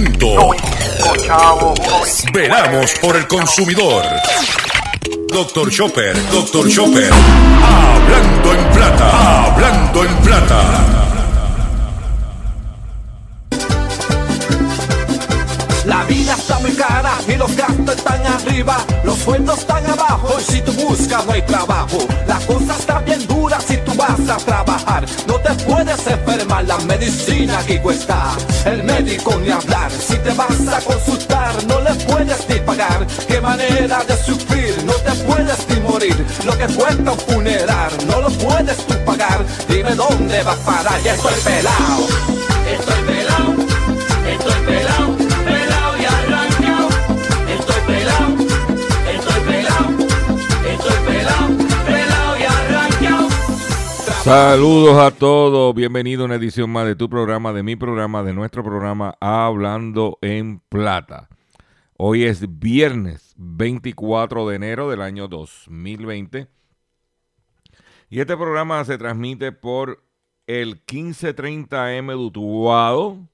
momento velamos por el consumidor. Doctor Shopper, Doctor Shopper. Hablando en plata, hablando en plata. La vida está muy cara y los gastos están arriba, los sueldos están abajo y si tú buscas no hay trabajo. La cosa está bien dura si tú vas a trabajar, no te puedes enfermar, la medicina aquí cuesta. El médico ni hablar, si te vas a consultar no le puedes ni pagar. Qué manera de sufrir, no te puedes ni morir, lo que cuesta un funeral no lo puedes tú pagar. Dime dónde vas a parar, ya estoy pelado. Estoy pelado, estoy pelado. Saludos a todos, bienvenido a una edición más de tu programa, de mi programa, de nuestro programa Hablando en Plata. Hoy es viernes 24 de enero del año 2020 y este programa se transmite por el 1530 AM de Utuado,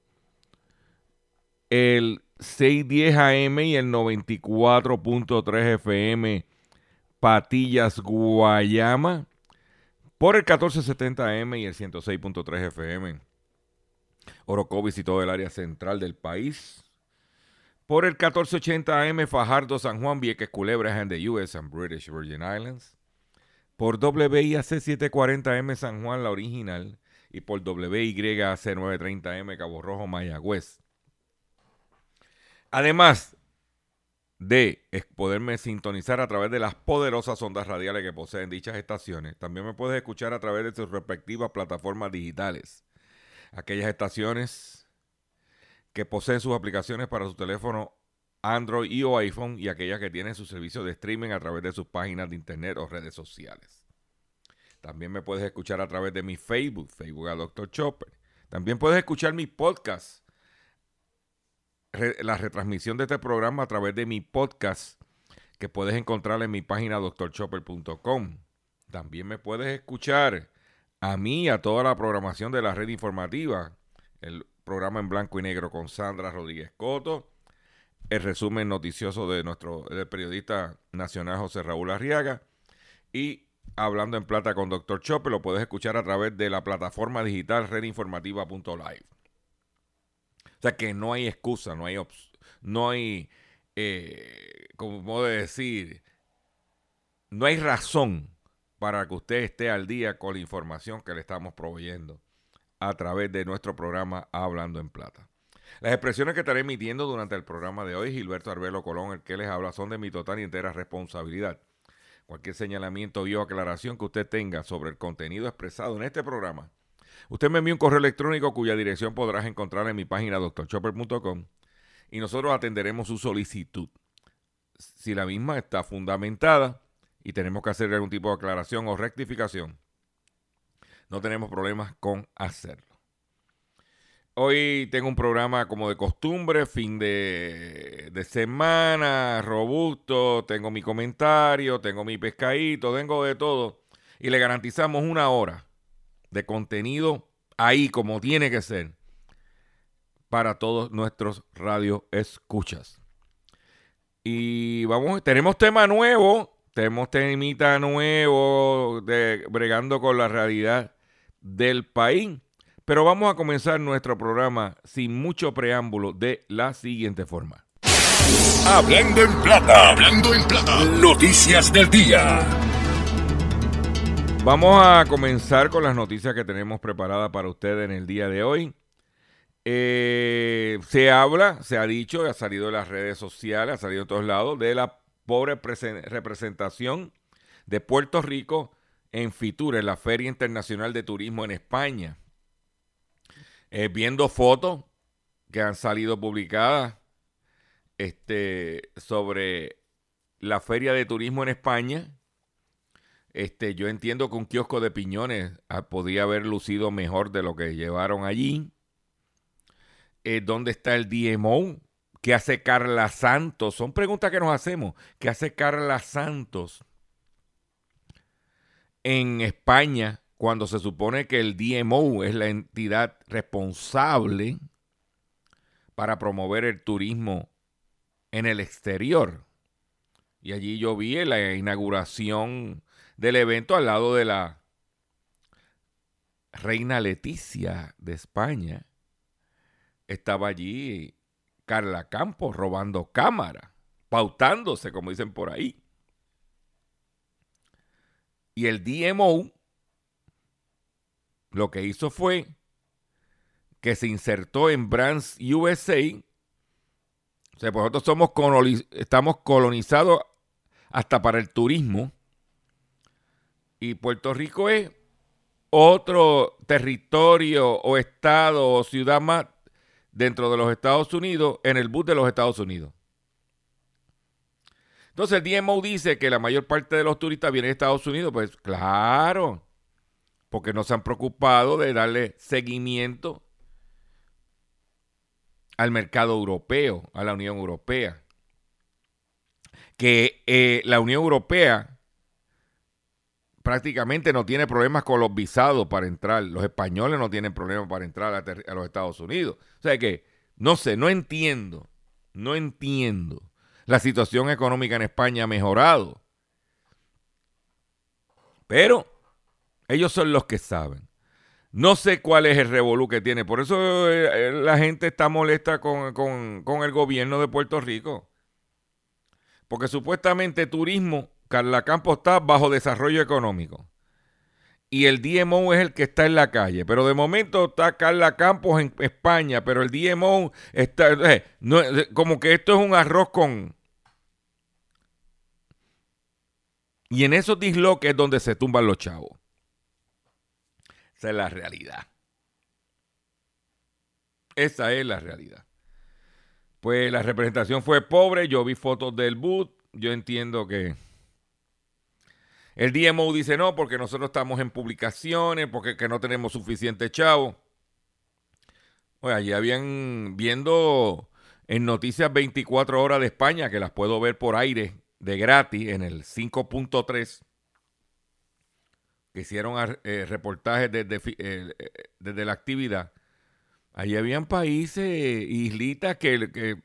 el 610 AM y el 94.3 FM Patillas, Guayama, por el 1470 AM y el 106.3 FM, Orocovis y todo el área central del país, por el 1480 AM, Fajardo, San Juan, Vieques, Culebra, and the US and British Virgin Islands, por WIAC 740 AM, San Juan, la original, y por WYAC 930 AM, Cabo Rojo, Mayagüez. Además de poderme sintonizar a través de las poderosas ondas radiales que poseen dichas estaciones, también me puedes escuchar a través de sus respectivas plataformas digitales. Aquellas estaciones que poseen sus aplicaciones para su teléfono Android y o iPhone y aquellas que tienen su servicio de streaming a través de sus páginas de internet o redes sociales. También me puedes escuchar a través de mi Facebook, Facebook a Dr. Chopper. También puedes escuchar mi podcast, la retransmisión de este programa a través de mi podcast que puedes encontrar en mi página doctorchopper.com. También me puedes escuchar a mí y a toda la programación de la red informativa, el programa En Blanco y Negro con Sandra Rodríguez Coto, el resumen noticioso de del periodista nacional José Raúl Arriaga y Hablando en Plata con Doctor Chopper. Lo puedes escuchar a través de la plataforma digital redinformativa.live. O sea que no hay excusa, no hay razón para que usted esté al día con la información que le estamos proveyendo a través de nuestro programa Hablando en Plata. Las expresiones que estaré emitiendo durante el programa de hoy, Gilberto Arbelo Colón, el que les habla, son de mi total y entera responsabilidad. Cualquier señalamiento o aclaración que usted tenga sobre el contenido expresado en este programa, usted me envía un correo electrónico cuya dirección podrás encontrar en mi página doctorchopper.com y nosotros atenderemos su solicitud. Si la misma está fundamentada y tenemos que hacer algún tipo de aclaración o rectificación, no tenemos problemas con hacerlo. Hoy tengo un programa como de costumbre, fin de semana, robusto, tengo mi comentario, tengo mi pescadito, tengo de todo y le garantizamos una hora de contenido ahí como tiene que ser para todos nuestros radioescuchas. Y tenemos tema nuevo, tenemos temita nuevo de bregando con la realidad del país, pero vamos a comenzar nuestro programa sin mucho preámbulo de la siguiente forma. Hablando en Plata, Hablando en Plata, noticias del día. Vamos a comenzar con las noticias que tenemos preparadas para ustedes en el día de hoy. Se ha dicho, ha salido de las redes sociales, ha salido de todos lados, de la pobre representación de Puerto Rico en Fitur, en la Feria Internacional de Turismo en España. Viendo fotos que han salido publicadas sobre la Feria de Turismo en España, yo entiendo que un kiosco de piñones podía haber lucido mejor de lo que llevaron allí. ¿Dónde está el DMO? ¿Qué hace Carla Santos? Son preguntas que nos hacemos. ¿Qué hace Carla Santos en España cuando se supone que el DMO es la entidad responsable para promover el turismo en el exterior. Y allí yo vi la inauguración del evento al lado de la Reina Leticia de España. Estaba allí Carla Campos robando cámara, pautándose, como dicen por ahí. Y el DMO lo que hizo fue que se insertó en Brands USA. O sea, pues nosotros estamos colonizados hasta para el turismo. Y Puerto Rico es otro territorio o estado o ciudad más dentro de los Estados Unidos, en el bus de los Estados Unidos. Entonces el DMO dice que la mayor parte de los turistas vienen de Estados Unidos. Pues claro, porque no se han preocupado de darle seguimiento al mercado europeo, a la Unión Europea. Que la Unión Europea prácticamente no tiene problemas con los visados para entrar. Los españoles no tienen problemas para entrar a los Estados Unidos. O sea que, no sé, no entiendo. La situación económica en España ha mejorado. Pero ellos son los que saben. No sé cuál es el revolú que tiene. Por eso la gente está molesta con el gobierno de Puerto Rico. Porque supuestamente turismo, Carla Campos está bajo desarrollo económico. Y el DMO es el que está en la calle. Pero de momento está Carla Campos en España. Pero el DMO está... no, como que esto es un arroz con... Y en esos disloques es donde se tumban los chavos. Esa es la realidad. Esa es la realidad. Pues la representación fue pobre. Yo vi fotos del booth. Yo entiendo que... El DMO dice no, porque nosotros estamos en publicaciones, porque que no tenemos suficiente chavo. Oye, allí habían viendo en Noticias 24 Horas de España, que las puedo ver por aire de gratis en el 5.3, que hicieron reportajes desde la actividad. Allí habían países, islitas que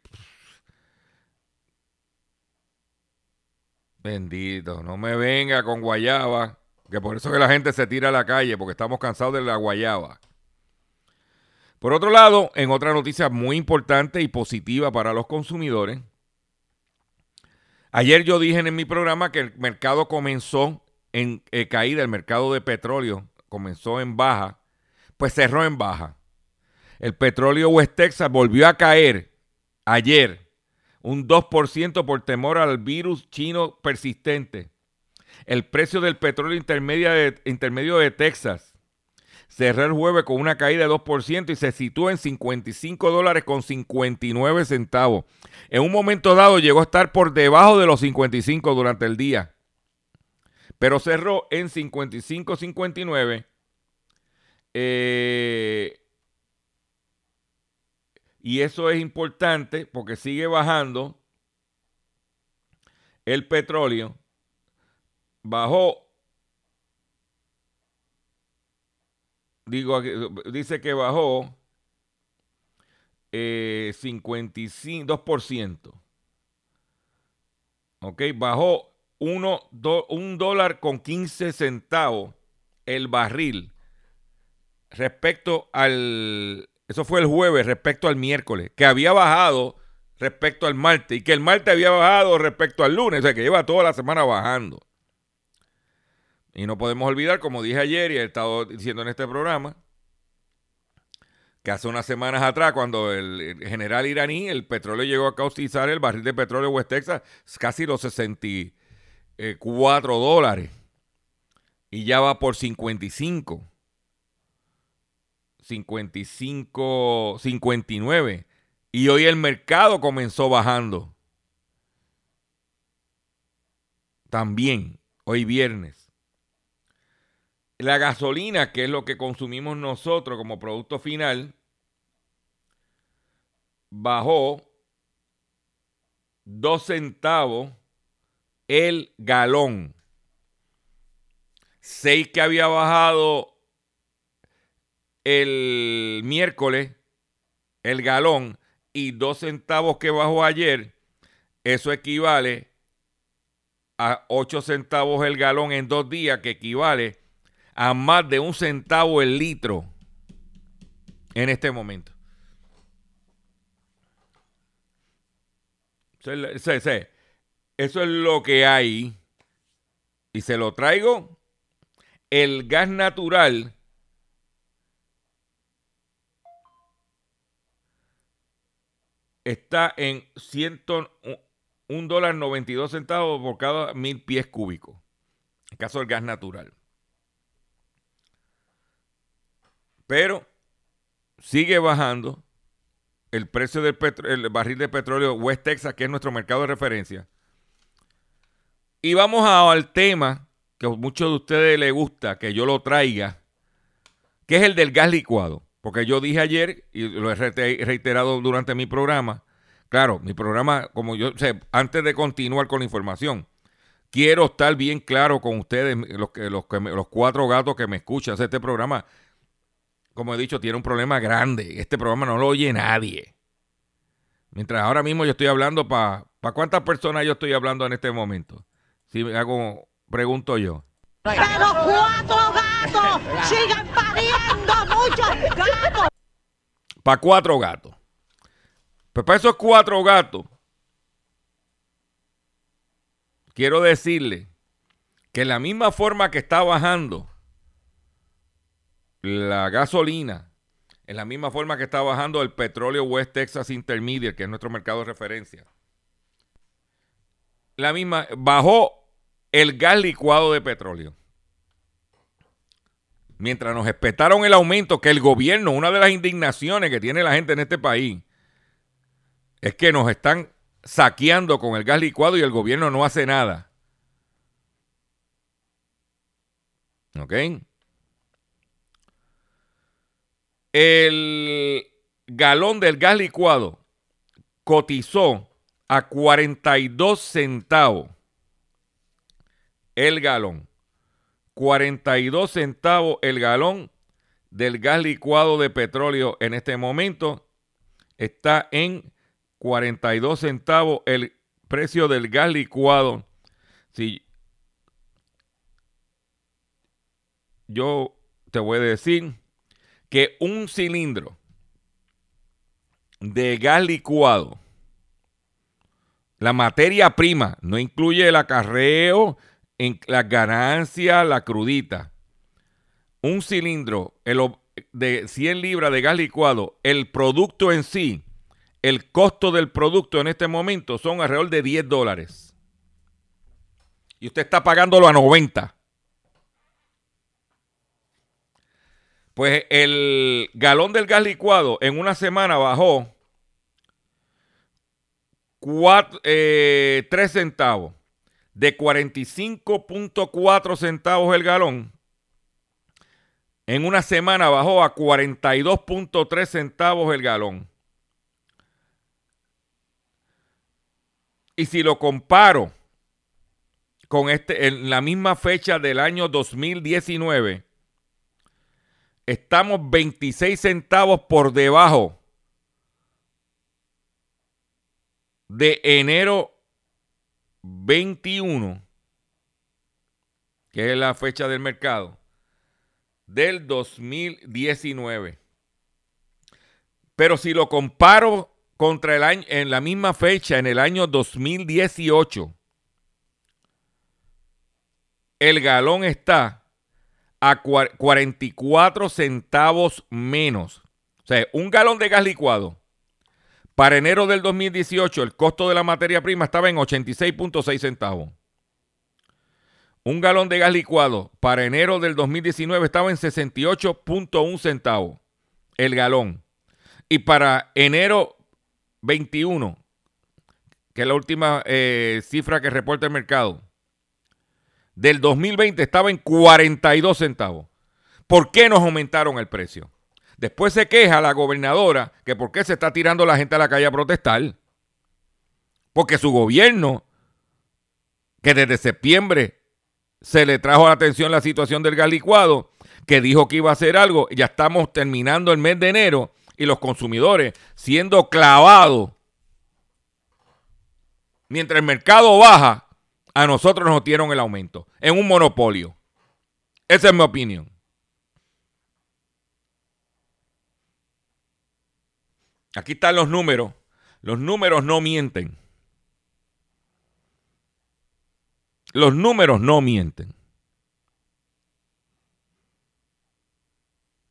bendito, no me venga con guayaba, que por eso que la gente se tira a la calle, porque estamos cansados de la guayaba. Por otro lado, en otra noticia muy importante y positiva para los consumidores, ayer yo dije en mi programa que el mercado comenzó en caída, el mercado de petróleo comenzó en baja, pues cerró en baja. El petróleo West Texas volvió a caer ayer, un 2% por temor al virus chino persistente. El precio del petróleo intermedio de Texas cerró el jueves con una caída de 2% y se sitúa en $55.59. En un momento dado llegó a estar por debajo de los 55 durante el día, pero cerró en 55.59. Y eso es importante porque sigue bajando el petróleo. Dice que bajó 2%. Ok, bajó $1.15 el barril respecto al... Eso fue el jueves respecto al miércoles, que había bajado respecto al martes y que el martes había bajado respecto al lunes, o sea que lleva toda la semana bajando. Y no podemos olvidar, como dije ayer y he estado diciendo en este programa, que hace unas semanas atrás, cuando el general iraní, el petróleo llegó a cautizar el barril de petróleo West Texas casi los $64 y ya va por 55, 59, y hoy el mercado comenzó bajando también, hoy viernes. La gasolina, que es lo que consumimos nosotros como producto final, bajó 2 centavos el galón. 6 que había bajado el miércoles el galón, y 2 centavos que bajó ayer, eso equivale a 8 centavos el galón en 2 días, que equivale a más de 1 centavo el litro en este momento. Eso es lo que hay. Y se lo traigo. El gas natural está en $1.92 por cada 1000 pies cúbicos. En el caso del gas natural. Pero sigue bajando el precio del barril de petróleo West Texas, que es nuestro mercado de referencia. Y vamos al tema que a muchos de ustedes les gusta que yo lo traiga, que es el del gas licuado. Porque yo dije ayer, y lo he reiterado durante mi programa, claro, mi programa, como yo, antes de continuar con la información, quiero estar bien claro con ustedes, los 4 gatos que me escuchan. Este programa, como he dicho, tiene un problema grande. Este programa no lo oye nadie. Mientras ahora mismo yo estoy hablando, ¿para cuántas personas yo estoy hablando en este momento? Si pregunto yo. ¡Pero 4 gatos! ¡Sigan pariendo muchos gatos! Para 4 gatos. Pues para esos 4 gatos, quiero decirle que la misma forma que está bajando la gasolina, en la misma forma que está bajando el petróleo West Texas Intermediate, que es nuestro mercado de referencia, la misma bajó el gas licuado de petróleo. Mientras nos respetaron el aumento, que el gobierno, una de las indignaciones que tiene la gente en este país, es que nos están saqueando con el gas licuado y el gobierno no hace nada. ¿Ok? El galón del gas licuado cotizó a 42 centavos el galón. 42 centavos el galón del gas licuado de petróleo en este momento. Está en 42 centavos el precio del gas licuado. Si yo te voy a decir que un cilindro de gas licuado, la materia prima, no incluye el acarreo, las ganancias, la crudita. Un cilindro de 100 libras de gas licuado, el producto en sí, el costo del producto en este momento son alrededor de $10. Y usted está pagándolo a 90. Pues el galón del gas licuado en una semana bajó 3 centavos. De 45.4 centavos el galón, en una semana bajó a 42.3 centavos el galón. Y si lo comparo con en la misma fecha del año 2019, estamos 26 centavos por debajo de enero 21, que es la fecha del mercado, del 2019. Pero si lo comparo contra en la misma fecha, en el año 2018, el galón está a 44 centavos menos. O sea, un galón de gas licuado para enero del 2018, el costo de la materia prima estaba en 86.6 centavos. Un galón de gas licuado para enero del 2019 estaba en 68.1 centavos el galón. Y para enero 21, que es la última cifra que reporta el mercado, del 2020 estaba en 42 centavos. ¿Por qué nos aumentaron el precio? Después se queja la gobernadora que por qué se está tirando la gente a la calle a protestar. Porque su gobierno, que desde septiembre se le trajo a la atención la situación del gas licuado, que dijo que iba a hacer algo, ya estamos terminando el mes de enero y los consumidores siendo clavados. Mientras el mercado baja, a nosotros nos dieron el aumento en un monopolio. Esa es mi opinión. Aquí están los números. Los números no mienten. Los números no mienten.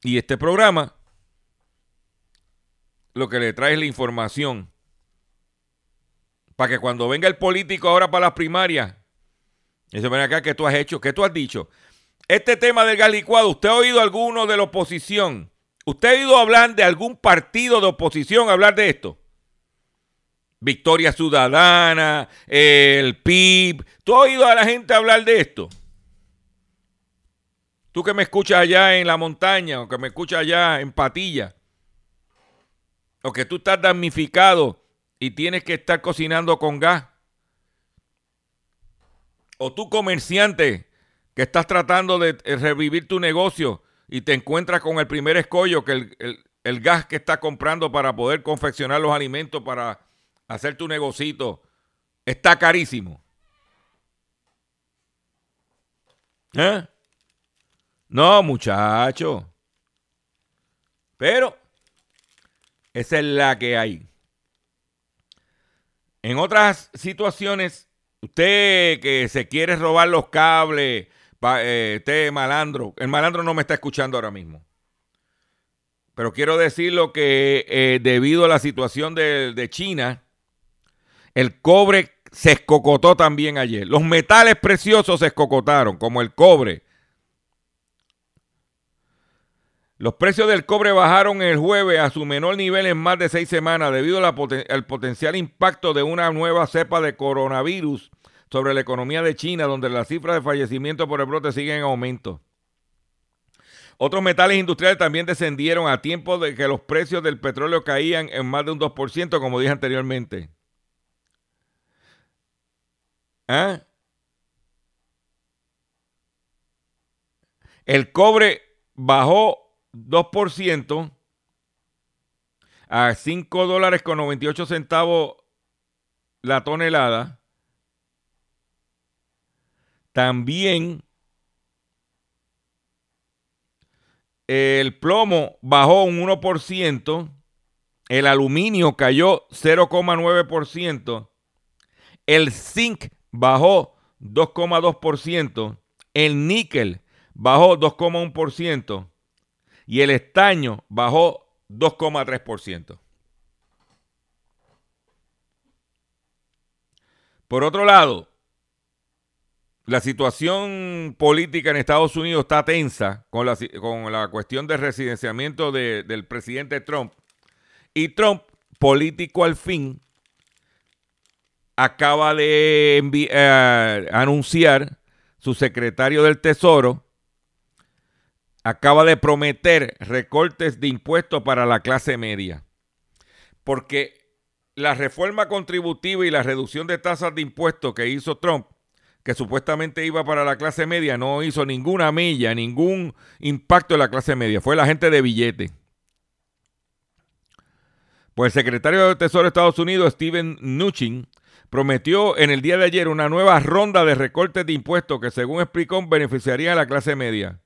Y este programa lo que le trae es la información para que cuando venga el político ahora para las primarias, dice, ven acá, ¿qué tú has hecho? ¿Qué tú has dicho? Este tema del gas licuado, ¿usted ha oído alguno de la oposición? ¿Usted ha oído hablar de algún partido de oposición hablar de esto? Victoria Ciudadana, el PIB. ¿Tú has oído a la gente hablar de esto? Tú que me escuchas allá en la montaña o que me escuchas allá en Patilla o que tú estás damnificado y tienes que estar cocinando con gas o tú comerciante que estás tratando de revivir tu negocio y te encuentras con el primer escollo que el gas que estás comprando para poder confeccionar los alimentos para hacer tu negocito está carísimo. ¿Eh? No, muchacho. Pero esa es la que hay. En otras situaciones, usted que se quiere robar los cables, usted malandro, el malandro no me está escuchando ahora mismo. Pero quiero decirlo que debido a la situación de China, el cobre se escocotó también ayer. Los metales preciosos se escocotaron, como el cobre. Los precios del cobre bajaron el jueves a su menor nivel en más de 6 semanas debido al potencial impacto de una nueva cepa de coronavirus sobre la economía de China, donde las cifras de fallecimientos por el brote siguen en aumento. Otros metales industriales también descendieron a tiempo de que los precios del petróleo caían en más de un 2%, como dije anteriormente. ¿Ah? El cobre bajó 2% a $5.98 la tonelada. También el plomo bajó un 1%, el aluminio cayó 0.9%, el zinc bajó 2.2%, el níquel bajó 2.1%. Y el estaño bajó 2.3%. Por otro lado, la situación política en Estados Unidos está tensa con la cuestión del residenciamiento del presidente Trump. Y Trump, político al fin, acaba de anunciar su secretario del Tesoro, acaba de prometer recortes de impuestos para la clase media. Porque la reforma contributiva y la reducción de tasas de impuestos que hizo Trump, que supuestamente iba para la clase media, no hizo ninguna milla, ningún impacto en la clase media. Fue la gente de billete. Pues el secretario del Tesoro de Estados Unidos, Steven Nuchin, prometió en el día de ayer una nueva ronda de recortes de impuestos que, según explicó, beneficiaría a la clase media.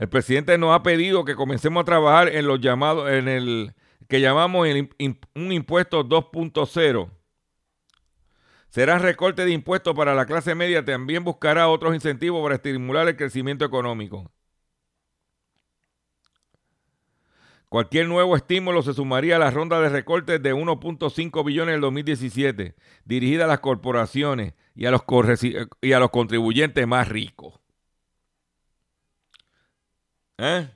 El presidente nos ha pedido que comencemos a trabajar en los llamados, en el que llamamos un impuesto 2.0. Será recorte de impuestos para la clase media. También buscará otros incentivos para estimular el crecimiento económico. Cualquier nuevo estímulo se sumaría a la ronda de recortes de 1.5 billones en el 2017, dirigida a las corporaciones y a los contribuyentes más ricos. ¿Eh?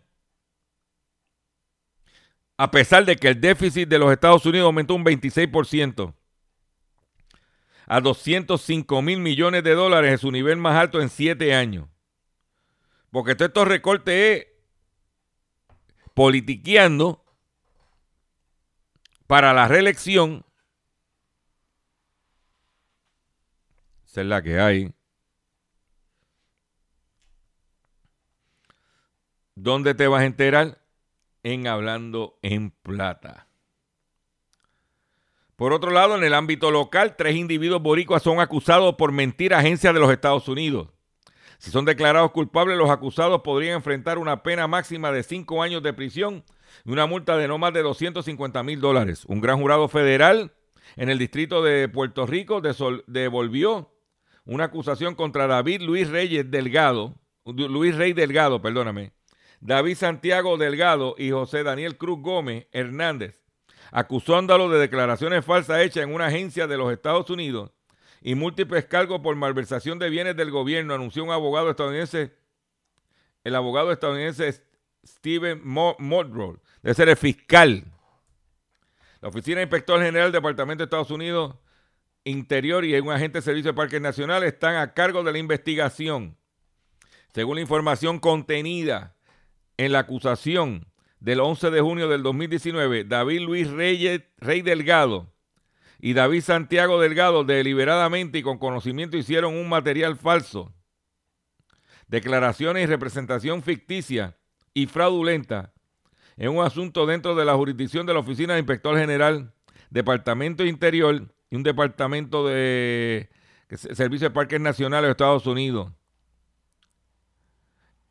A pesar de que el déficit de los Estados Unidos aumentó un 26% a $205 mil millones de dólares, en su nivel más alto en 7 años. Porque todos estos recortes es politiqueando para la reelección. Esa es la que hay. ¿Dónde te vas a enterar en Hablando en Plata. Por otro lado, en el ámbito local, 3 individuos boricuas son acusados por mentir a agencias de los Estados Unidos. Si son declarados culpables, los acusados podrían enfrentar una pena máxima de 5 años de prisión y una multa de no más de $250,000. Un gran jurado federal en el distrito de Puerto Rico devolvió una acusación contra David Luis Reyes Delgado, David Santiago Delgado y José Daniel Cruz Gómez Hernández, acusándolo de declaraciones falsas hechas en una agencia de los Estados Unidos y múltiples cargos por malversación de bienes del gobierno, anunció un abogado estadounidense, el abogado estadounidense Steven M. Motrow, debe ser el fiscal. La Oficina de Inspector General del Departamento de Estados Unidos Interior y un agente de Servicio de Parques Nacionales están a cargo de la investigación. Según la información contenida en la acusación del 11 de junio del 2019, David Luis Reyes Delgado y David Santiago Delgado deliberadamente y con conocimiento hicieron un material falso, declaraciones y representación ficticia y fraudulenta en un asunto dentro de la jurisdicción de la Oficina de Inspector General, Departamento Interior y un Departamento de Servicio de Parques Nacionales de Estados Unidos,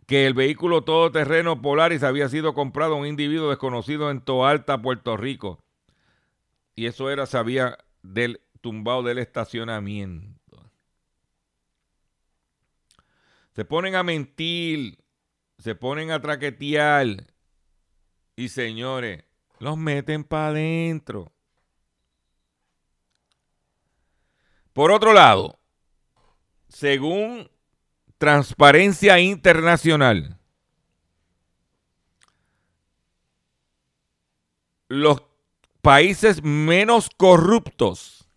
que el vehículo todoterreno Polaris había sido comprado a un individuo desconocido en Toa Alta, Puerto Rico. Y eso era, se había tumbado del estacionamiento. Se ponen a mentir, se ponen a traquetear y, señores, los meten para adentro. Por otro lado, según Transparencia Internacional, los países menos corruptos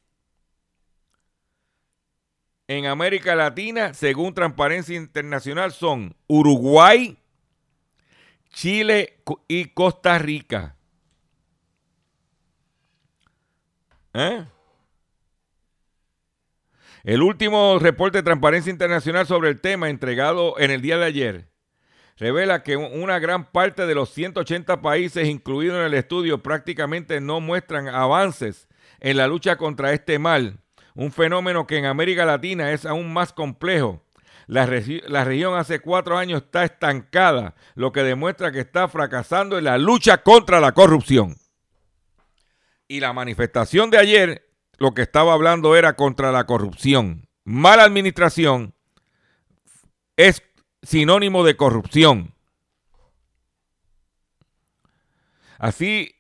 en América Latina, según Transparencia Internacional, son Uruguay, Chile y Costa Rica. El último reporte de Transparencia Internacional sobre el tema, entregado en el día de ayer, revela que una gran parte de los 180 países incluidos en el estudio prácticamente no muestran avances en la lucha contra este mal, un fenómeno que en América Latina es aún más complejo. La región hace 4 años está estancada, lo que demuestra que está fracasando en la lucha contra la corrupción. Y la manifestación de ayer, lo que estaba hablando era contra la corrupción. Mala administración es sinónimo de corrupción. Así,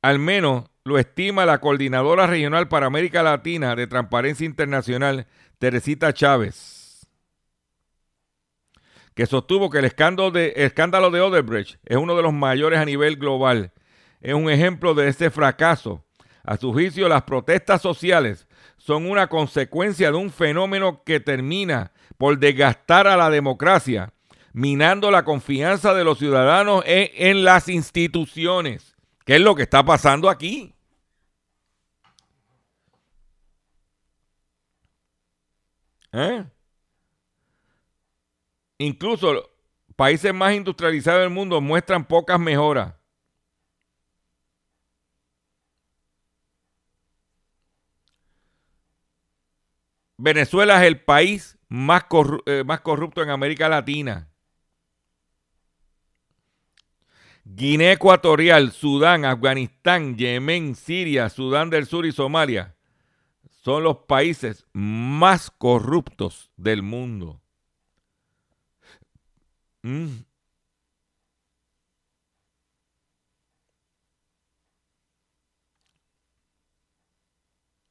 al menos, lo estima la coordinadora regional para América Latina de Transparencia Internacional, Teresita Chávez, que sostuvo que el escándalo de Odebrecht es uno de los mayores a nivel global. Es un ejemplo de ese fracaso. A su juicio, las protestas sociales son una consecuencia de un fenómeno que termina por desgastar a la democracia, minando la confianza de los ciudadanos en las instituciones. ¿Qué es lo que está pasando aquí? Incluso países más industrializados del mundo muestran pocas mejoras. Venezuela es el país más corrupto en América Latina. Guinea Ecuatorial, Sudán, Afganistán, Yemen, Siria, Sudán del Sur y Somalia son los países más corruptos del mundo.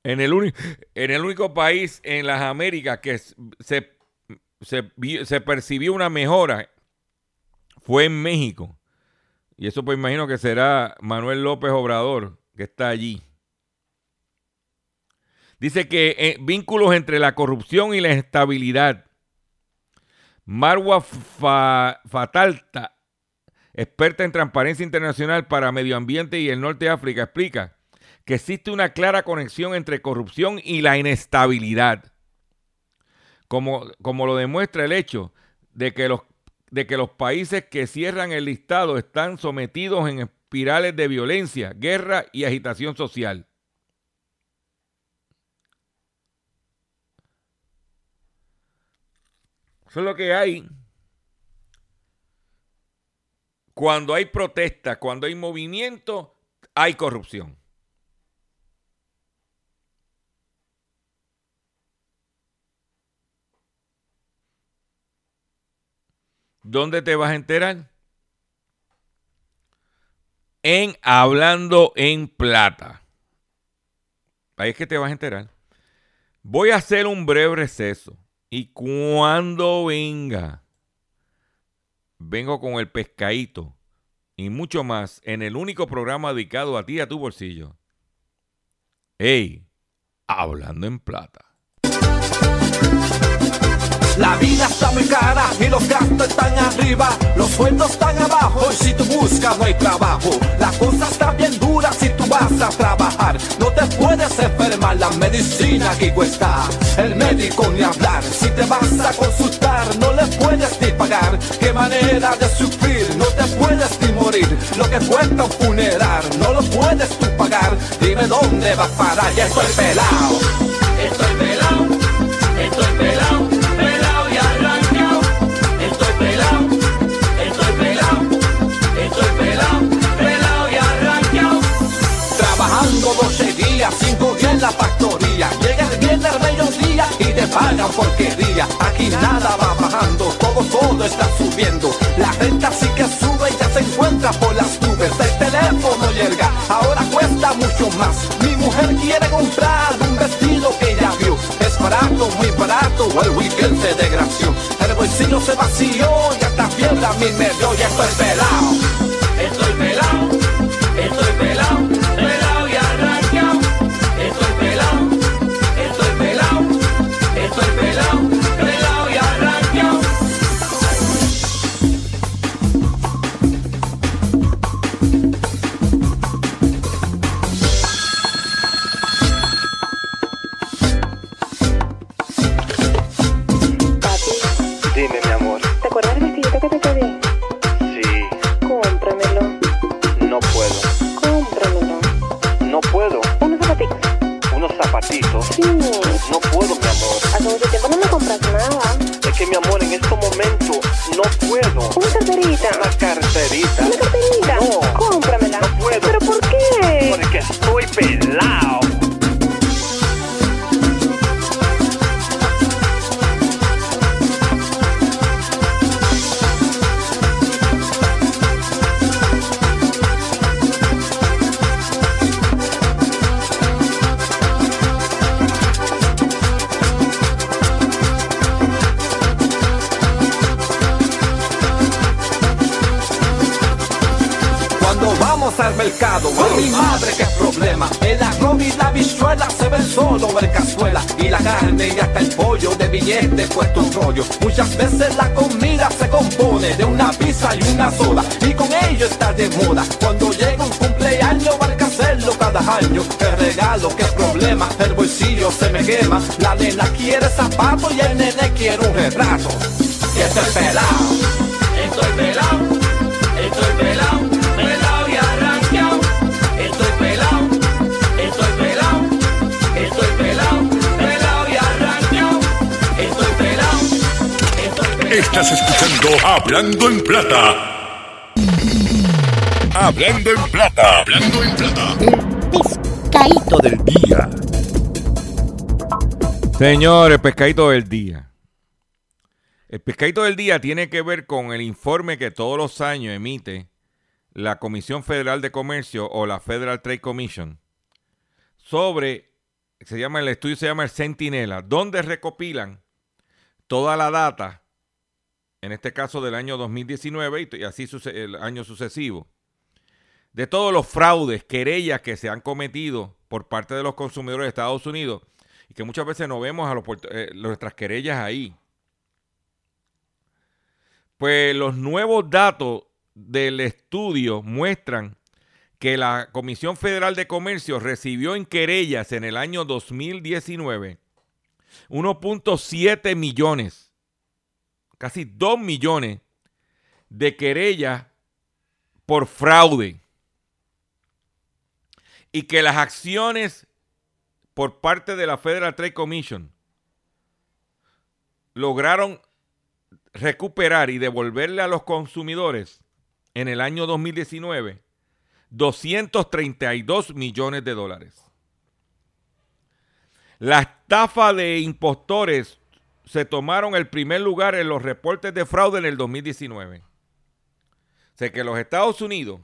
En el único país en las Américas que se percibió una mejora fue en México. Y eso pues imagino que será Manuel López Obrador, que está allí. Dice que vínculos entre la corrupción y la inestabilidad. Marwa Fatalta, experta en Transparencia Internacional para Medio Ambiente y el Norte de África, explica que existe una clara conexión entre corrupción y la inestabilidad, como lo demuestra el hecho de que los de que los países que cierran el listado están sometidos en espirales de violencia, guerra y agitación social. Eso es lo que hay. Cuando hay protestas, cuando hay movimiento, hay corrupción. ¿Dónde te vas a enterar? En Hablando en Plata. Ahí es que te vas a enterar. Voy a hacer un breve receso. Y cuando venga, vengo con el pescadito y mucho más en el único programa dedicado a ti, a tu bolsillo. ¡Ey! Hablando en Plata. La vida está muy cara y los gastos están arriba, los sueldos están abajo y si tú buscas no hay trabajo. La cosa está bien dura si tú vas a trabajar, no te puedes enfermar, la medicina aquí cuesta, el médico ni hablar. Si te vas a consultar no le puedes ni pagar, qué manera de sufrir, no te puedes ni morir. Lo que cuesta un funeral no lo puedes tú pagar, dime dónde vas a parar. Ya estoy pelado, estoy pelado, estoy pelado. Trabajando 12 días, 5 días en la factoría, llegas bien al mediodía y te pagan porquería. Aquí nada va bajando, todo está subiendo. La renta sí que sube y ya se encuentra por las nubes. El teléfono llega, ahora cuesta mucho más. Mi mujer quiere comprar un vestido que ya vio, es barato, muy barato, el weekend se desgració. El bolsillo se vació y hasta fiebre a mí me dio. Ya estoy pelado, estoy pelado, estoy pelado. La nena quiere zapato y el nene quiere un retrato. Y estoy pelado, estoy pelado, estoy pelado, pelado y arranqueado. Estoy pelado, estoy pelado, estoy pelado, pelado y arranqueado. Estoy pelado, estoy pelado. Estás escuchando Hablando en Plata. Hablando en Plata, Hablando en Plata. El pescadito del día. Señores, pescadito del día. El pescadito del día tiene que ver con el informe que todos los años emite la Comisión Federal de Comercio o la Federal Trade Commission sobre, el estudio se llama el Centinela, donde recopilan toda la data, en este caso del año 2019 y así el año sucesivo, de todos los fraudes, querellas que se han cometido por parte de los consumidores de Estados Unidos, que muchas veces no vemos a nuestras querellas ahí. Pues los nuevos datos del estudio muestran que la Comisión Federal de Comercio recibió en querellas en el año 2019 1.7 millones, casi 2 millones de querellas por fraude y que las acciones por parte de la Federal Trade Commission lograron recuperar y devolverle a los consumidores en el año 2019 232 millones de dólares. La estafa de impostores se tomaron el primer lugar en los reportes de fraude en el 2019. O sea que los Estados Unidos,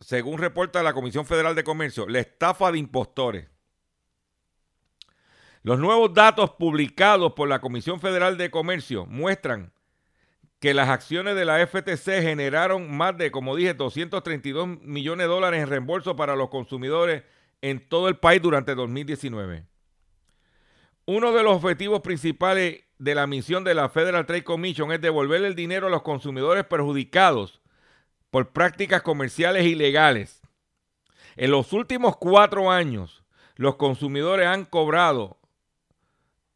según reporta la Comisión Federal de Comercio, la estafa de impostores. Los nuevos datos publicados por la Comisión Federal de Comercio muestran que las acciones de la FTC generaron más de, como dije, 232 millones de dólares en reembolso para los consumidores en todo el país durante 2019. Uno de los objetivos principales de la misión de la Federal Trade Commission es devolver el dinero a los consumidores perjudicados por prácticas comerciales ilegales. En los últimos 4 años, los consumidores han cobrado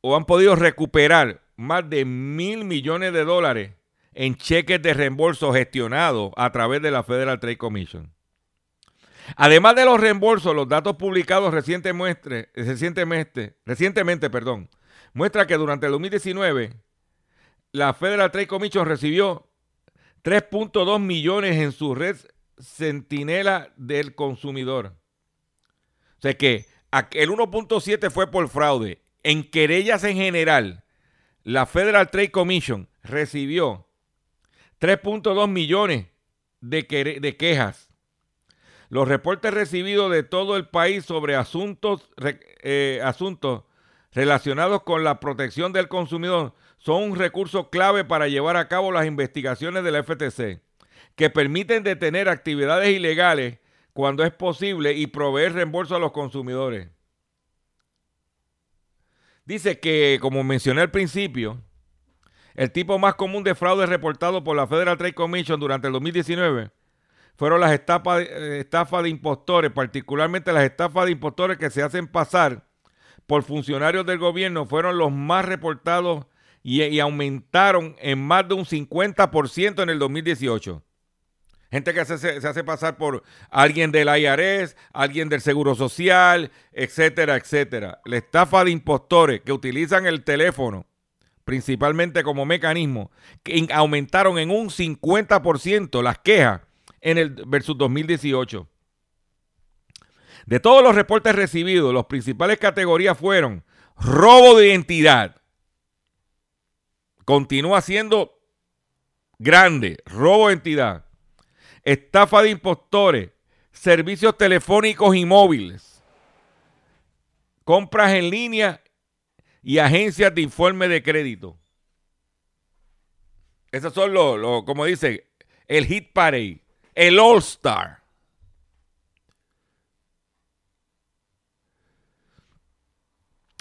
o han podido recuperar más de 1,000 millones de dólares en cheques de reembolso gestionados a través de la Federal Trade Commission. Además de los reembolsos, los datos publicados recientemente, muestra que durante el 2019 la Federal Trade Commission recibió 3.2 millones en su red Centinela del Consumidor. O sea que el 1.7 fue por fraude. En querellas en general, la Federal Trade Commission recibió 3.2 millones de quejas. Los reportes recibidos de todo el país sobre asuntos relacionados con la protección del consumidor son un recurso clave para llevar a cabo las investigaciones de la FTC, que permiten detener actividades ilegales cuando es posible y proveer reembolso a los consumidores. Dice que, como mencioné al principio, el tipo más común de fraude reportado por la Federal Trade Commission durante el 2019 fueron las estafas de impostores, particularmente las estafas de impostores que se hacen pasar por funcionarios del gobierno fueron los más reportados y aumentaron en más de un 50% en el 2018. Gente que se hace pasar por alguien del IRS, alguien del Seguro Social, etcétera, etcétera. La estafa de impostores que utilizan el teléfono, principalmente como mecanismo, que aumentaron en un 50% las quejas versus 2018. De todos los reportes recibidos, las principales categorías fueron robo de identidad. Continúa siendo grande, robo de identidad. Estafa de impostores, servicios telefónicos y móviles, compras en línea y agencias de informe de crédito. Esos son los como dicen, el hit parade, el all star.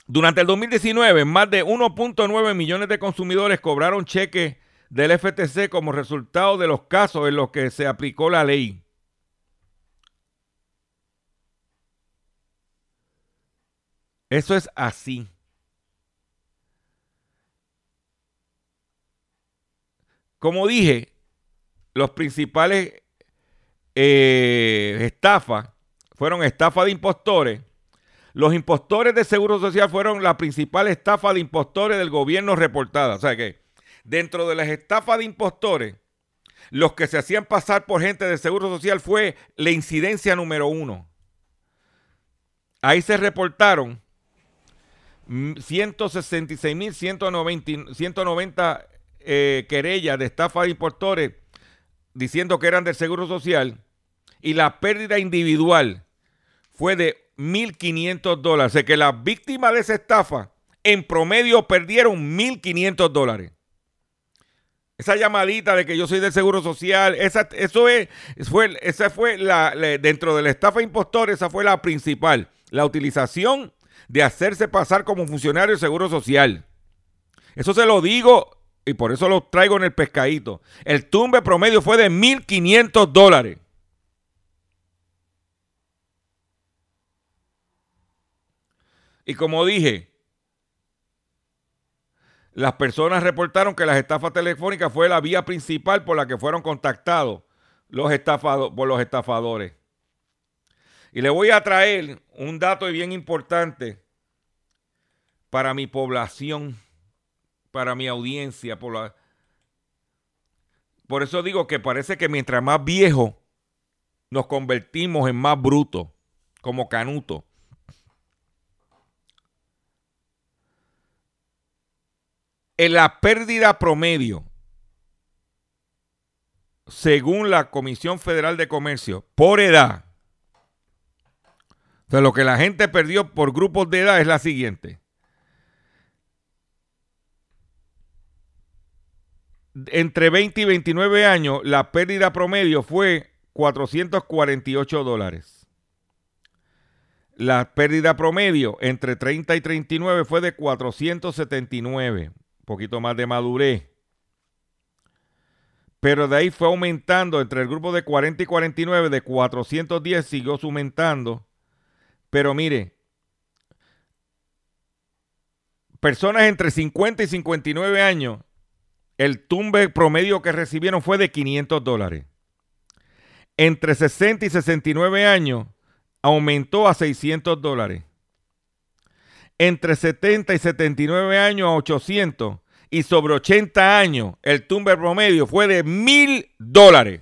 Durante el 2019, más de 1.9 millones de consumidores cobraron cheques del FTC como resultado de los casos en los que se aplicó la ley. Eso es así. Como dije, los principales estafas fueron estafa de impostores. Los impostores de Seguro Social fueron la principal estafa de impostores del gobierno reportada. O sea que dentro de las estafas de impostores, los que se hacían pasar por gente de Seguro Social fue la incidencia número 1. Ahí se reportaron 166.190 querellas de estafas de impostores diciendo que eran del Seguro Social y la pérdida individual fue de $1,500. O sea que las víctimas de esa estafa en promedio perdieron $1,500. Esa llamadita de que yo soy del Seguro Social, dentro de la estafa impostor, esa fue la principal, la utilización de hacerse pasar como funcionario del Seguro Social. Eso se lo digo y por eso lo traigo en el pescadito. El tumbe promedio fue de $1,500. Y como dije, Las personas reportaron que las estafas telefónicas fue la vía principal por la que fueron contactados por los estafadores. Y le voy a traer un dato bien importante para mi población, para mi audiencia. Por eso digo que parece que mientras más viejos nos convertimos en más brutos, como Canuto. En la pérdida promedio, según la Comisión Federal de Comercio, por edad, o sea, lo que la gente perdió por grupos de edad es la siguiente. Entre 20 y 29 años, la pérdida promedio fue $448. La pérdida promedio entre 30 y 39 fue de 479. Poquito más de madurez, pero de ahí fue aumentando entre el grupo de 40 y 49, de 410 siguió aumentando. Pero mire, personas entre 50 y 59 años, el tumbe promedio que recibieron fue de $500. Entre 60 y 69 años aumentó a $600. Entre 70 y 79 años a 800, y sobre 80 años el tumbe promedio fue de $1,000.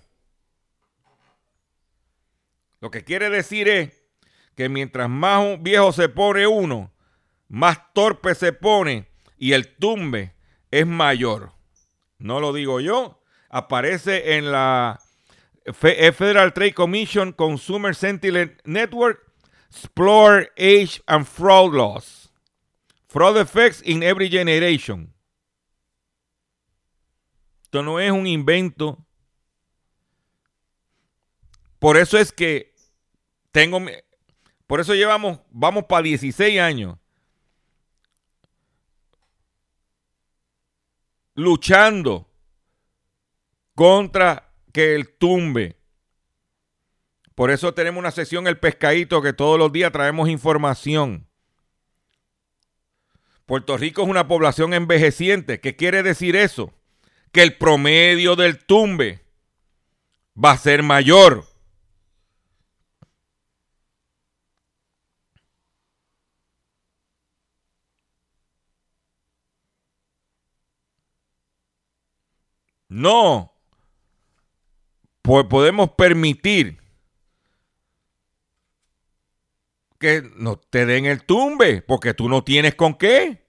Lo que quiere decir es que mientras más viejo se pone uno, más torpe se pone y el tumbe es mayor. No lo digo yo, aparece en la Federal Trade Commission Consumer Sentinel Network, Explore Age and Fraud Laws. Fraud effects in every generation. Esto no es un invento. Por eso es que tengo... Por eso vamos para 16 años luchando contra que el tumbe. Por eso tenemos una sección El Pescadito, que todos los días traemos información. Puerto Rico es una población envejeciente. ¿Qué quiere decir eso? Que el promedio del tumbe va a ser mayor. No, pues podemos permitir que no te den el tumbe, porque tú no tienes con qué.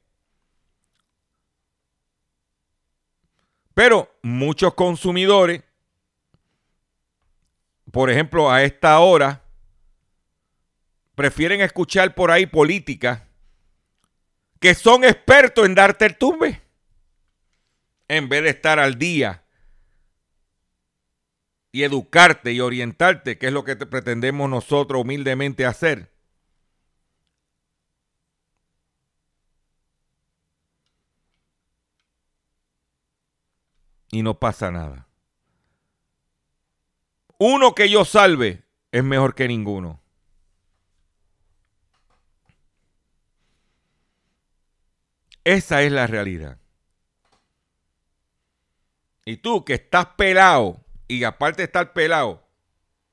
Pero muchos consumidores, por ejemplo, a esta hora, prefieren escuchar por ahí políticas que son expertos en darte el tumbe, en vez de estar al día y educarte y orientarte, que es lo que pretendemos nosotros humildemente hacer. Y no pasa nada. Uno que yo salve es mejor que ninguno. Esa es la realidad. Y tú que estás pelado, y aparte de estar pelado,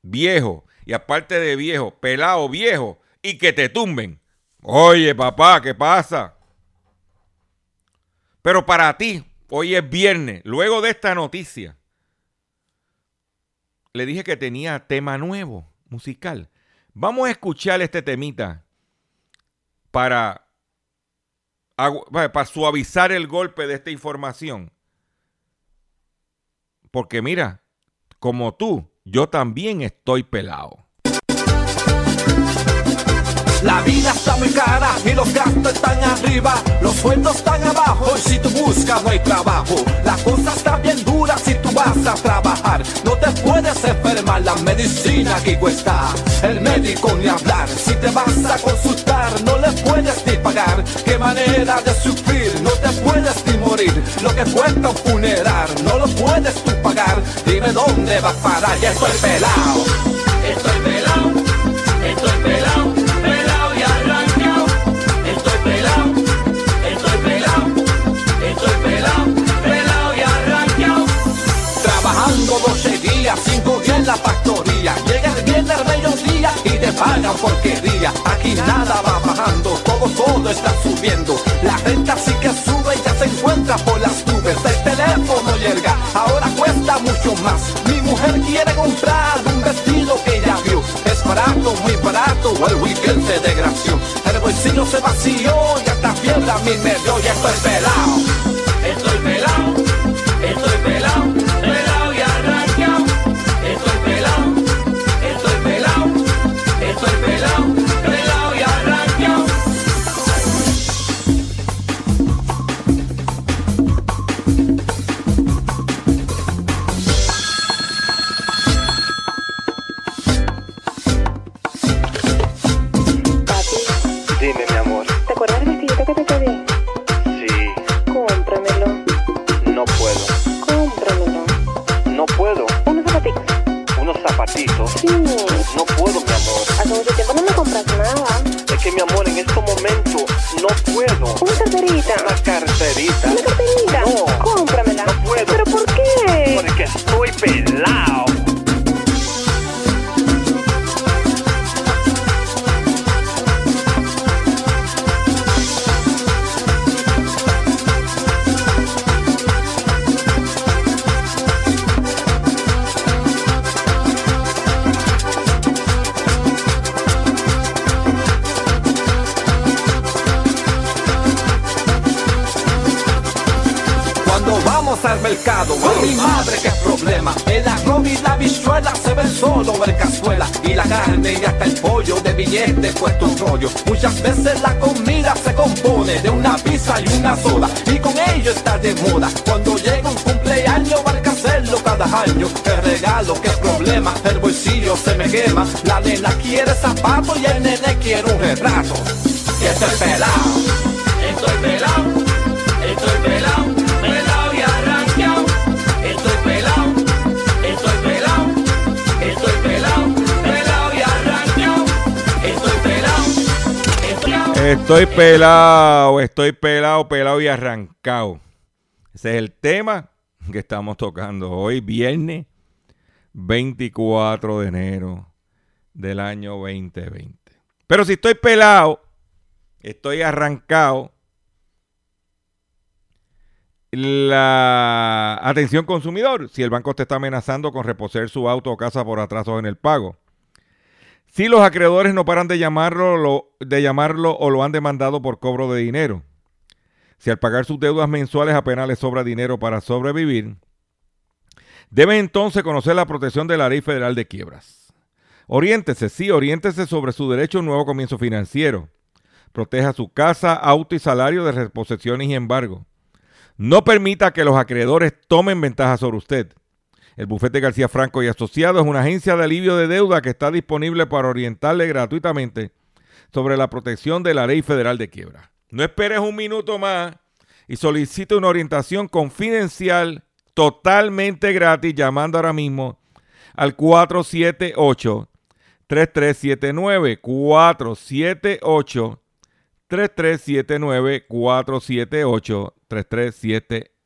viejo, y aparte de viejo, pelado, viejo, y que te tumben. Oye, papá, ¿qué pasa? Pero para ti, hoy es viernes. Luego de esta noticia, le dije que tenía tema nuevo, musical. Vamos a escuchar este temita para suavizar el golpe de esta información. Porque mira, como tú, yo también estoy pelado. La vida está muy cara y los gastos están arriba, los sueldos están abajo y si tú buscas no hay trabajo. La cosa está bien dura si tú vas a trabajar, no te puedes enfermar, la medicina aquí cuesta. El médico ni hablar, si te vas a consultar no le puedes ni pagar. Qué manera de sufrir, no te puedes ni morir, lo que cuesta un funeral no lo puedes tú pagar. Dime dónde vas a parar, ya estoy pelado. Estoy pelado, estoy pelado. Estoy pelado, estoy pelado, estoy paga porquería. Aquí nada va bajando, todo está subiendo. La renta sí que sube y ya se encuentra por las nubes. El teléfono llega, ahora cuesta mucho más. Mi mujer quiere comprar un vestido que ya vio. Es barato, muy barato, el weekend se desgració. El bolsillo se vació y hasta fiebre a mí me dio. Y estoy pelado, estoy pelado, estoy pelado. Muchas veces la comida se compone de una pizza y una soda, y con ello está de moda. Cuando llega un cumpleaños hay que hacerlo cada año. Qué regalo, qué problema, el bolsillo se me quema. La nena quiere zapatos y el nene quiere un retrato. Y estoy pelado, estoy pelado, estoy pelado, pelado y arranqueado. Estoy pelado, estoy pelado, estoy pelado. Estoy pelado, pelado y arrancado. Ese es el tema que estamos tocando hoy, viernes 24 de enero del año 2020. Pero si estoy pelado, estoy arrancado, la atención consumidor, si el banco te está amenazando con reposer su auto o casa por atrasos en el pago. Si los acreedores no paran de llamarlo o lo han demandado por cobro de dinero. Si al pagar sus deudas mensuales apenas les sobra dinero para sobrevivir, deben entonces conocer la protección de la Ley Federal de Quiebras. Oriéntese, sí, oriéntese sobre su derecho a un nuevo comienzo financiero. Proteja su casa, auto y salario de reposiciones y embargo. No permita que los acreedores tomen ventaja sobre usted. El bufete García Franco y Asociados es una agencia de alivio de deuda que está disponible para orientarle gratuitamente sobre la protección de la Ley Federal de Quiebra. No esperes un minuto más y solicite una orientación confidencial totalmente gratis llamando ahora mismo al 478-3379, 478-3379, 478-3379.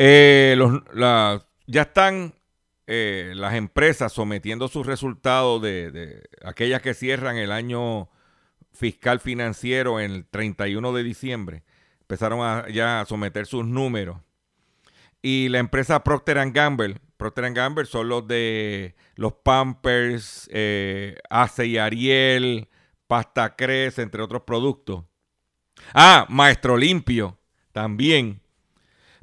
Ya están las empresas sometiendo sus resultados de aquellas que cierran el año fiscal financiero el 31 de diciembre. Empezaron ya a someter sus números. Y la empresa Procter & Gamble son los de los Pampers, Ace y Ariel, Pasta Cres, entre otros productos. Ah, Maestro Limpio también.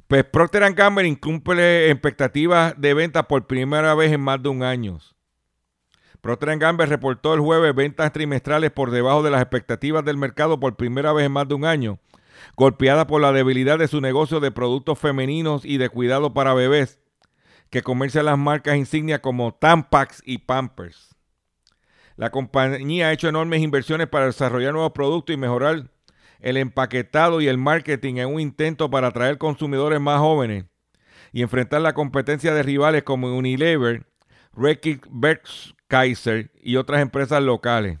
Pues Procter & Gamble incumple expectativas de ventas por primera vez en más de un año. Procter & Gamble reportó el jueves ventas trimestrales por debajo de las expectativas del mercado por primera vez en más de un año, golpeada por la debilidad de su negocio de productos femeninos y de cuidado para bebés, que comercian las marcas insignia como Tampax y Pampers. La compañía ha hecho enormes inversiones para desarrollar nuevos productos y mejorar el empaquetado y el marketing en un intento para atraer consumidores más jóvenes y enfrentar la competencia de rivales como Unilever, Reckitt-Beck's-Kaiser y otras empresas locales.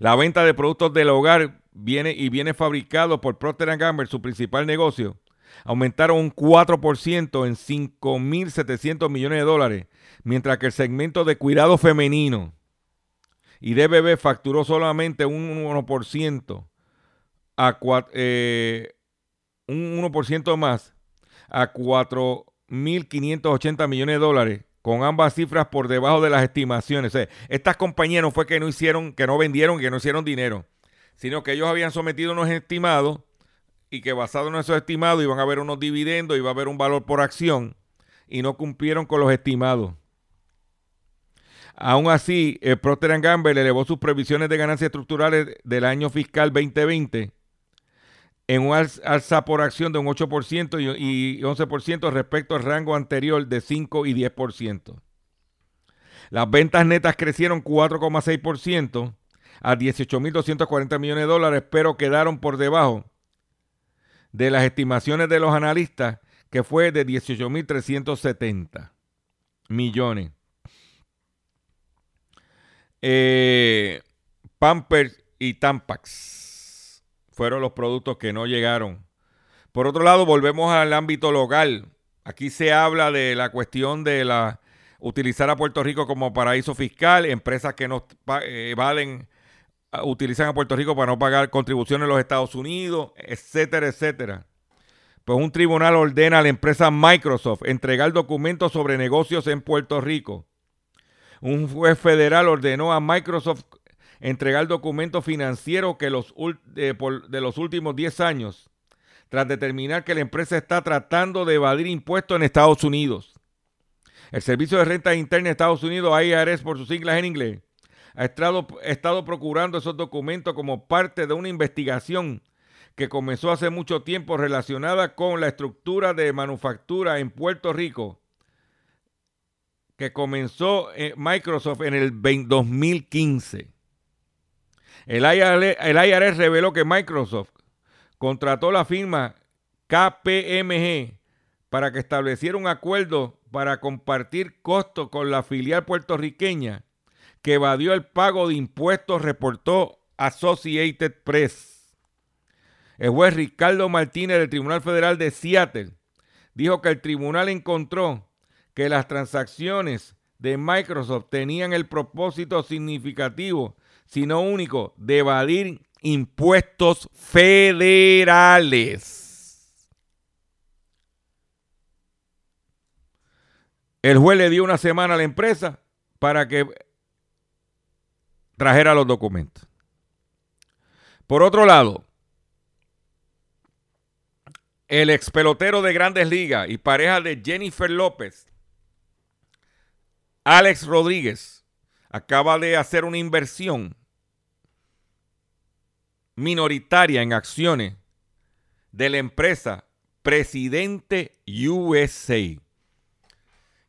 La venta de productos del hogar viene fabricado por Procter & Gamble, su principal negocio. Aumentaron un 4% en $5,700 millones, mientras que el segmento de cuidado femenino y de bebé facturó solamente un 1%, un 1% más, a $4,580 millones, con ambas cifras por debajo de las estimaciones. O sea, estas compañías no fue que no hicieron, que no vendieron, que no hicieron dinero, sino que ellos habían sometido unos estimados y que basado en esos estimados iban a haber unos dividendos, iba a haber un valor por acción y no cumplieron con los estimados. Aún así, Procter & Gamble elevó sus previsiones de ganancias estructurales del año fiscal 2020 en un alza por acción de un 8% y 11% respecto al rango anterior de 5 y 10%. Las ventas netas crecieron 4,6% a $18,240 millones, pero quedaron por debajo de las estimaciones de los analistas, que fue de $18,370 millones. Pampers y Tampax fueron los productos que no llegaron. Por otro lado, volvemos al ámbito local. Aquí se habla de la cuestión de utilizar a Puerto Rico como paraíso fiscal, empresas que no evaden, utilizan a Puerto Rico para no pagar contribuciones a los Estados Unidos, etcétera, etcétera. Pues un tribunal ordena a la empresa Microsoft entregar documentos sobre negocios en Puerto Rico. Un juez federal ordenó a Microsoft entregar documentos financieros que de los últimos 10 años, tras determinar que la empresa está tratando de evadir impuestos en Estados Unidos. El Servicio de Rentas Internas de Estados Unidos, IRS por sus siglas en inglés, ha estado procurando esos documentos como parte de una investigación que comenzó hace mucho tiempo relacionada con la estructura de manufactura en Puerto Rico, que comenzó Microsoft en el 2015. El IRS reveló que Microsoft contrató la firma KPMG para que estableciera un acuerdo para compartir costos con la filial puertorriqueña que evadió el pago de impuestos, reportó Associated Press. El juez Ricardo Martínez del Tribunal Federal de Seattle dijo que el tribunal encontró que las transacciones de Microsoft tenían el propósito significativo, sino único, de evadir impuestos federales. El juez le dio una semana a la empresa para que trajera los documentos. Por otro lado, el expelotero de Grandes Ligas y pareja de Jennifer López, Alex Rodríguez, acaba de hacer una inversión minoritaria en acciones de la empresa Presidente USA. Y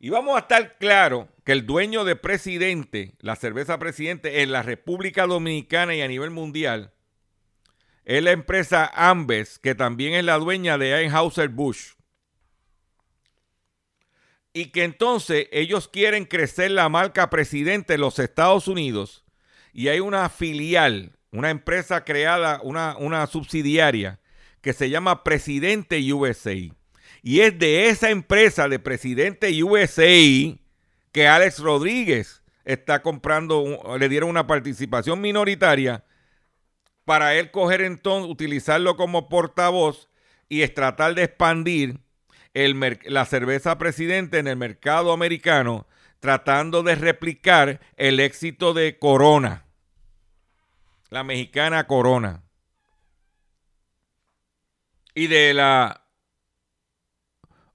vamos a estar claros que el dueño de Presidente, la cerveza Presidente, en la República Dominicana y a nivel mundial, es la empresa Ambev, que también es la dueña de Anheuser-Busch. Y que entonces ellos quieren crecer la marca Presidente en los Estados Unidos, y hay una filial, una empresa creada, una subsidiaria que se llama Presidente USA. Y es de esa empresa de Presidente USA que Alex Rodríguez está comprando, le dieron una participación minoritaria para él coger entonces, utilizarlo como portavoz y tratar de expandir la cerveza Presidente en el mercado americano, tratando de replicar el éxito de Corona, la mexicana Corona, y de la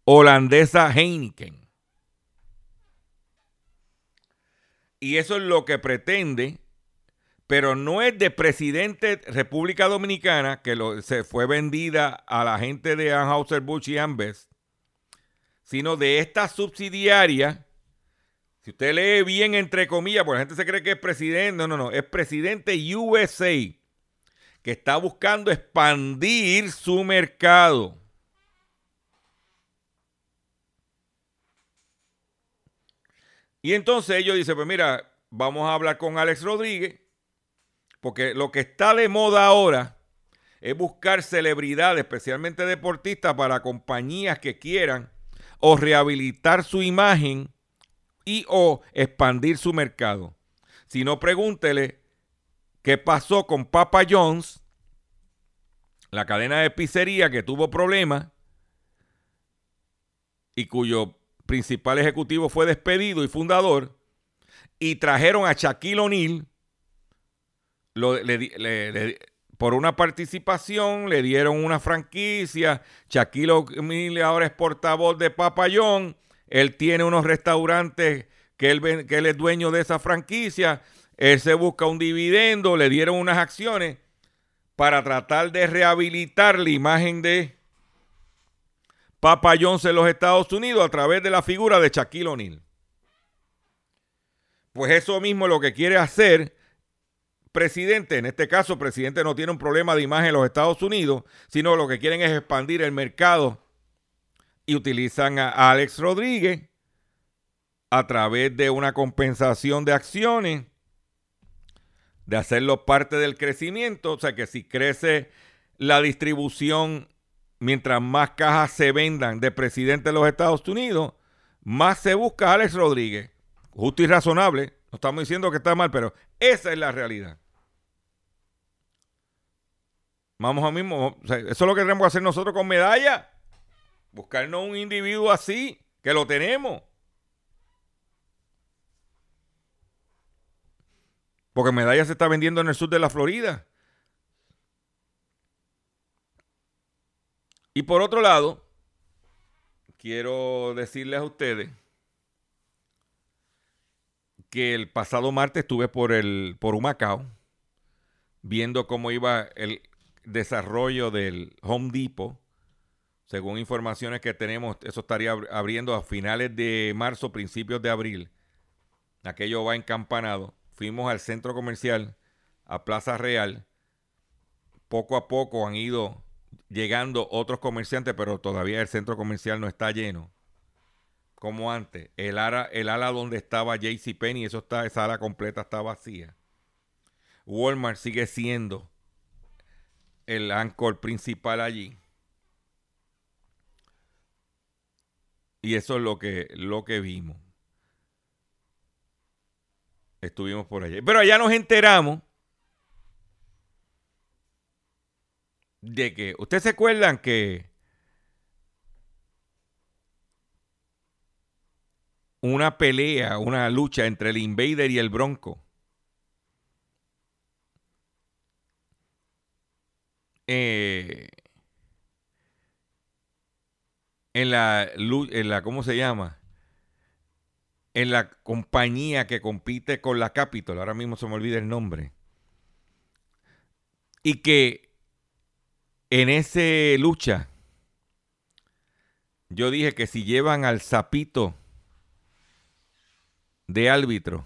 holandesa Heineken. Y eso es lo que pretende, pero no es de Presidente República Dominicana, que se fue vendida a la gente de Anheuser-Busch y Ambev, sino de esta subsidiaria Si usted lee bien entre comillas, porque la gente se cree que es presidente. No, no, no. Es Presidente USA, que está buscando expandir su mercado. Y entonces ellos dicen, pues mira, vamos a hablar con Alex Rodríguez, porque lo que está de moda ahora es buscar celebridades, especialmente deportistas, para compañías que quieran o rehabilitar su imagen y o expandir su mercado. Si no, pregúntele qué pasó con Papayón, la cadena de pizzería que tuvo problemas y cuyo principal ejecutivo fue despedido y fundador, y trajeron a Shaquille O'Neal por una participación, le dieron una franquicia. Shaquille O'Neal ahora es portavoz de Papayón, él tiene unos restaurantes que él es dueño de esa franquicia, él se busca un dividendo, le dieron unas acciones para tratar de rehabilitar la imagen de Papayón en los Estados Unidos a través de la figura de Shaquille O'Neal. Pues eso mismo es lo que quiere hacer Presidente. En este caso, Presidente no tiene un problema de imagen en los Estados Unidos, sino lo que quieren es expandir el mercado y utilizan a Alex Rodríguez a través de una compensación de acciones, de hacerlo parte del crecimiento. O sea que si crece la distribución, mientras más cajas se vendan de Presidente de los Estados Unidos, más se busca a Alex Rodríguez. Justo y razonable. No estamos diciendo que está mal, pero esa es la realidad. Vamos a mismo. O sea, eso es lo que tenemos que hacer nosotros con medalla. Buscarnos un individuo así, que lo tenemos. Porque medalla se está vendiendo en el sur de la Florida. Y por otro lado, quiero decirles a ustedes que el pasado martes estuve por Humacao viendo cómo iba el desarrollo del Home Depot. Según informaciones que tenemos, eso estaría abriendo a finales de marzo, principios de abril. Aquello va encampanado. Fuimos al centro comercial, a Plaza Real. Poco a poco han ido llegando otros comerciantes, pero todavía el centro comercial no está lleno como antes. El ala donde estaba JCPenney, esa ala completa está vacía. Walmart sigue siendo el anchor principal allí. Y eso es lo que vimos. Estuvimos por allá. Pero allá nos enteramos de que, ¿ustedes se acuerdan que una pelea, una lucha entre el Invader y el Bronco en la ¿cómo se llama? En la compañía que compite con la Capitol, ahora mismo se me olvida el nombre, y que en esa lucha yo dije que si llevan al sapito de árbitro,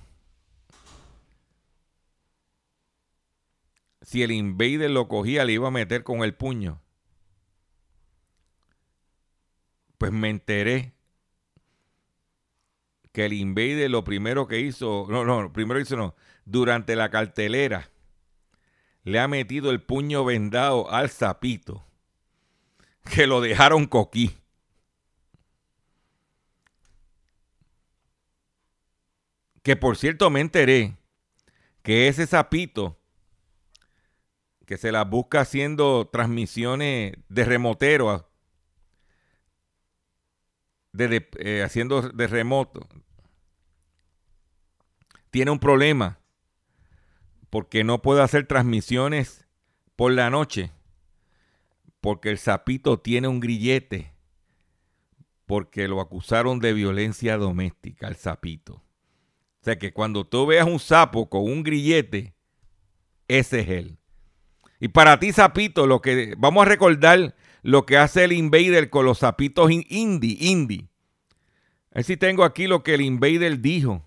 si el Invader lo cogía, le iba a meter con el puño. Pues me enteré que el Invader lo primero que hizo, durante la cartelera le ha metido el puño vendado al sapito, que lo dejaron coquí. Que por cierto me enteré que ese sapito que se la busca haciendo transmisiones de remotero, haciendo de remoto, tiene un problema porque no puede hacer transmisiones por la noche porque el sapito tiene un grillete porque lo acusaron de violencia doméstica al sapito. O sea que cuando tú veas un sapo con un grillete, ese es él. Y para ti, sapito, vamos a recordar lo que hace el Invader con los sapitos indie. A ver si tengo aquí lo que el Invader dijo.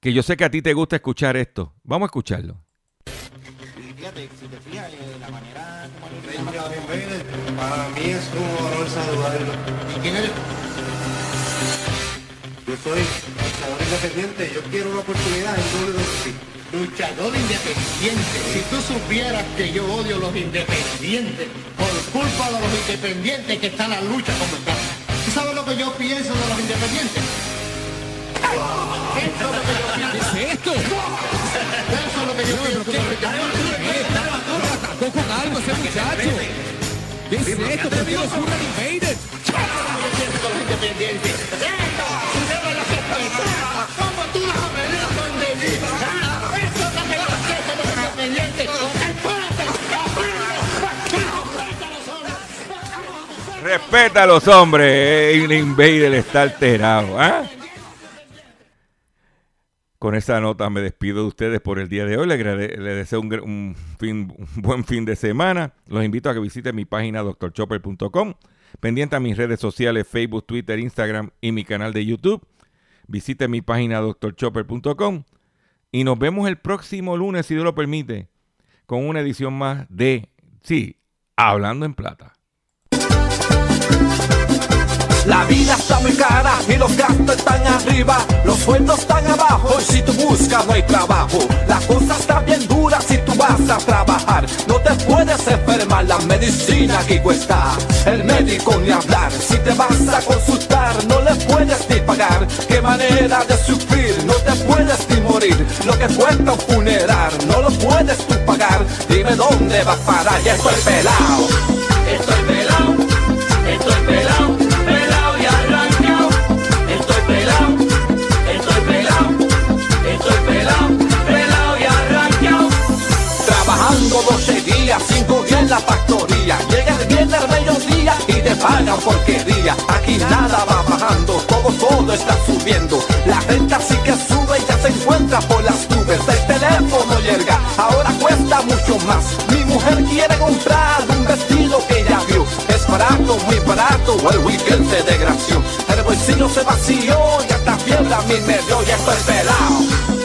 Que yo sé que a ti te gusta escuchar esto. Vamos a escucharlo. Fíjate, si te fijas, la manera como el rey de los Invaders, para mí es un honor saludarlo. ¿Y quién eres? Yo soy luchador independiente. Yo quiero una oportunidad en WWE. Luchador independiente, si tú supieras que yo odio a los independientes por culpa de los independientes que están a la lucha como están. ¿Tú sabes lo que yo pienso de los independientes? Eso es lo que yo pienso. ¿Qué es esto? Eso es lo que yo pienso. ¿Qué? Atacó con algo ese muchacho. ¿Qué es esto? ¿Por qué los Urban Invaders? Yo pienso de los independientes. ¿Cómo tú las amenazas con delito? Respeta a los hombres. El Invader está alterado, ¿eh? Con esa nota me despido de ustedes por el día de hoy. Les deseo un buen fin de semana. Los invito a que visiten mi página drshopper.com. Pendiente a mis redes sociales, Facebook, Twitter, Instagram y mi canal de YouTube. Visiten mi página drshopper.com. Y nos vemos el próximo lunes, si Dios lo permite, con una edición más de, sí, Hablando en Plata. La vida está muy cara y los gastos están arriba, los sueldos están abajo y si tú buscas no hay trabajo. La cosa está bien dura si tú vas a trabajar, no te puedes enfermar, la medicina aquí cuesta, el médico ni hablar. Si te vas a consultar no le puedes ni pagar, qué manera de sufrir, no te puedes ni morir. Lo que cuesta un funeral no lo puedes tú pagar, dime dónde vas a parar. Ya estoy pelado, estoy pelado, estoy pelado. Trabajando 12 días, 5 días en la factoría, llegas bien al mediodía y te pagan porquería. Aquí nada va bajando, todo está subiendo. La renta sí que sube y ya se encuentra por las nubes. El teléfono llega, ahora cuesta mucho más. Mi mujer quiere comprar un vestido que ya vio. Es barato, muy barato, el weekend se desgració. El bolsillo se vació y hasta fiebre a mí me dio. Ya estoy pelado.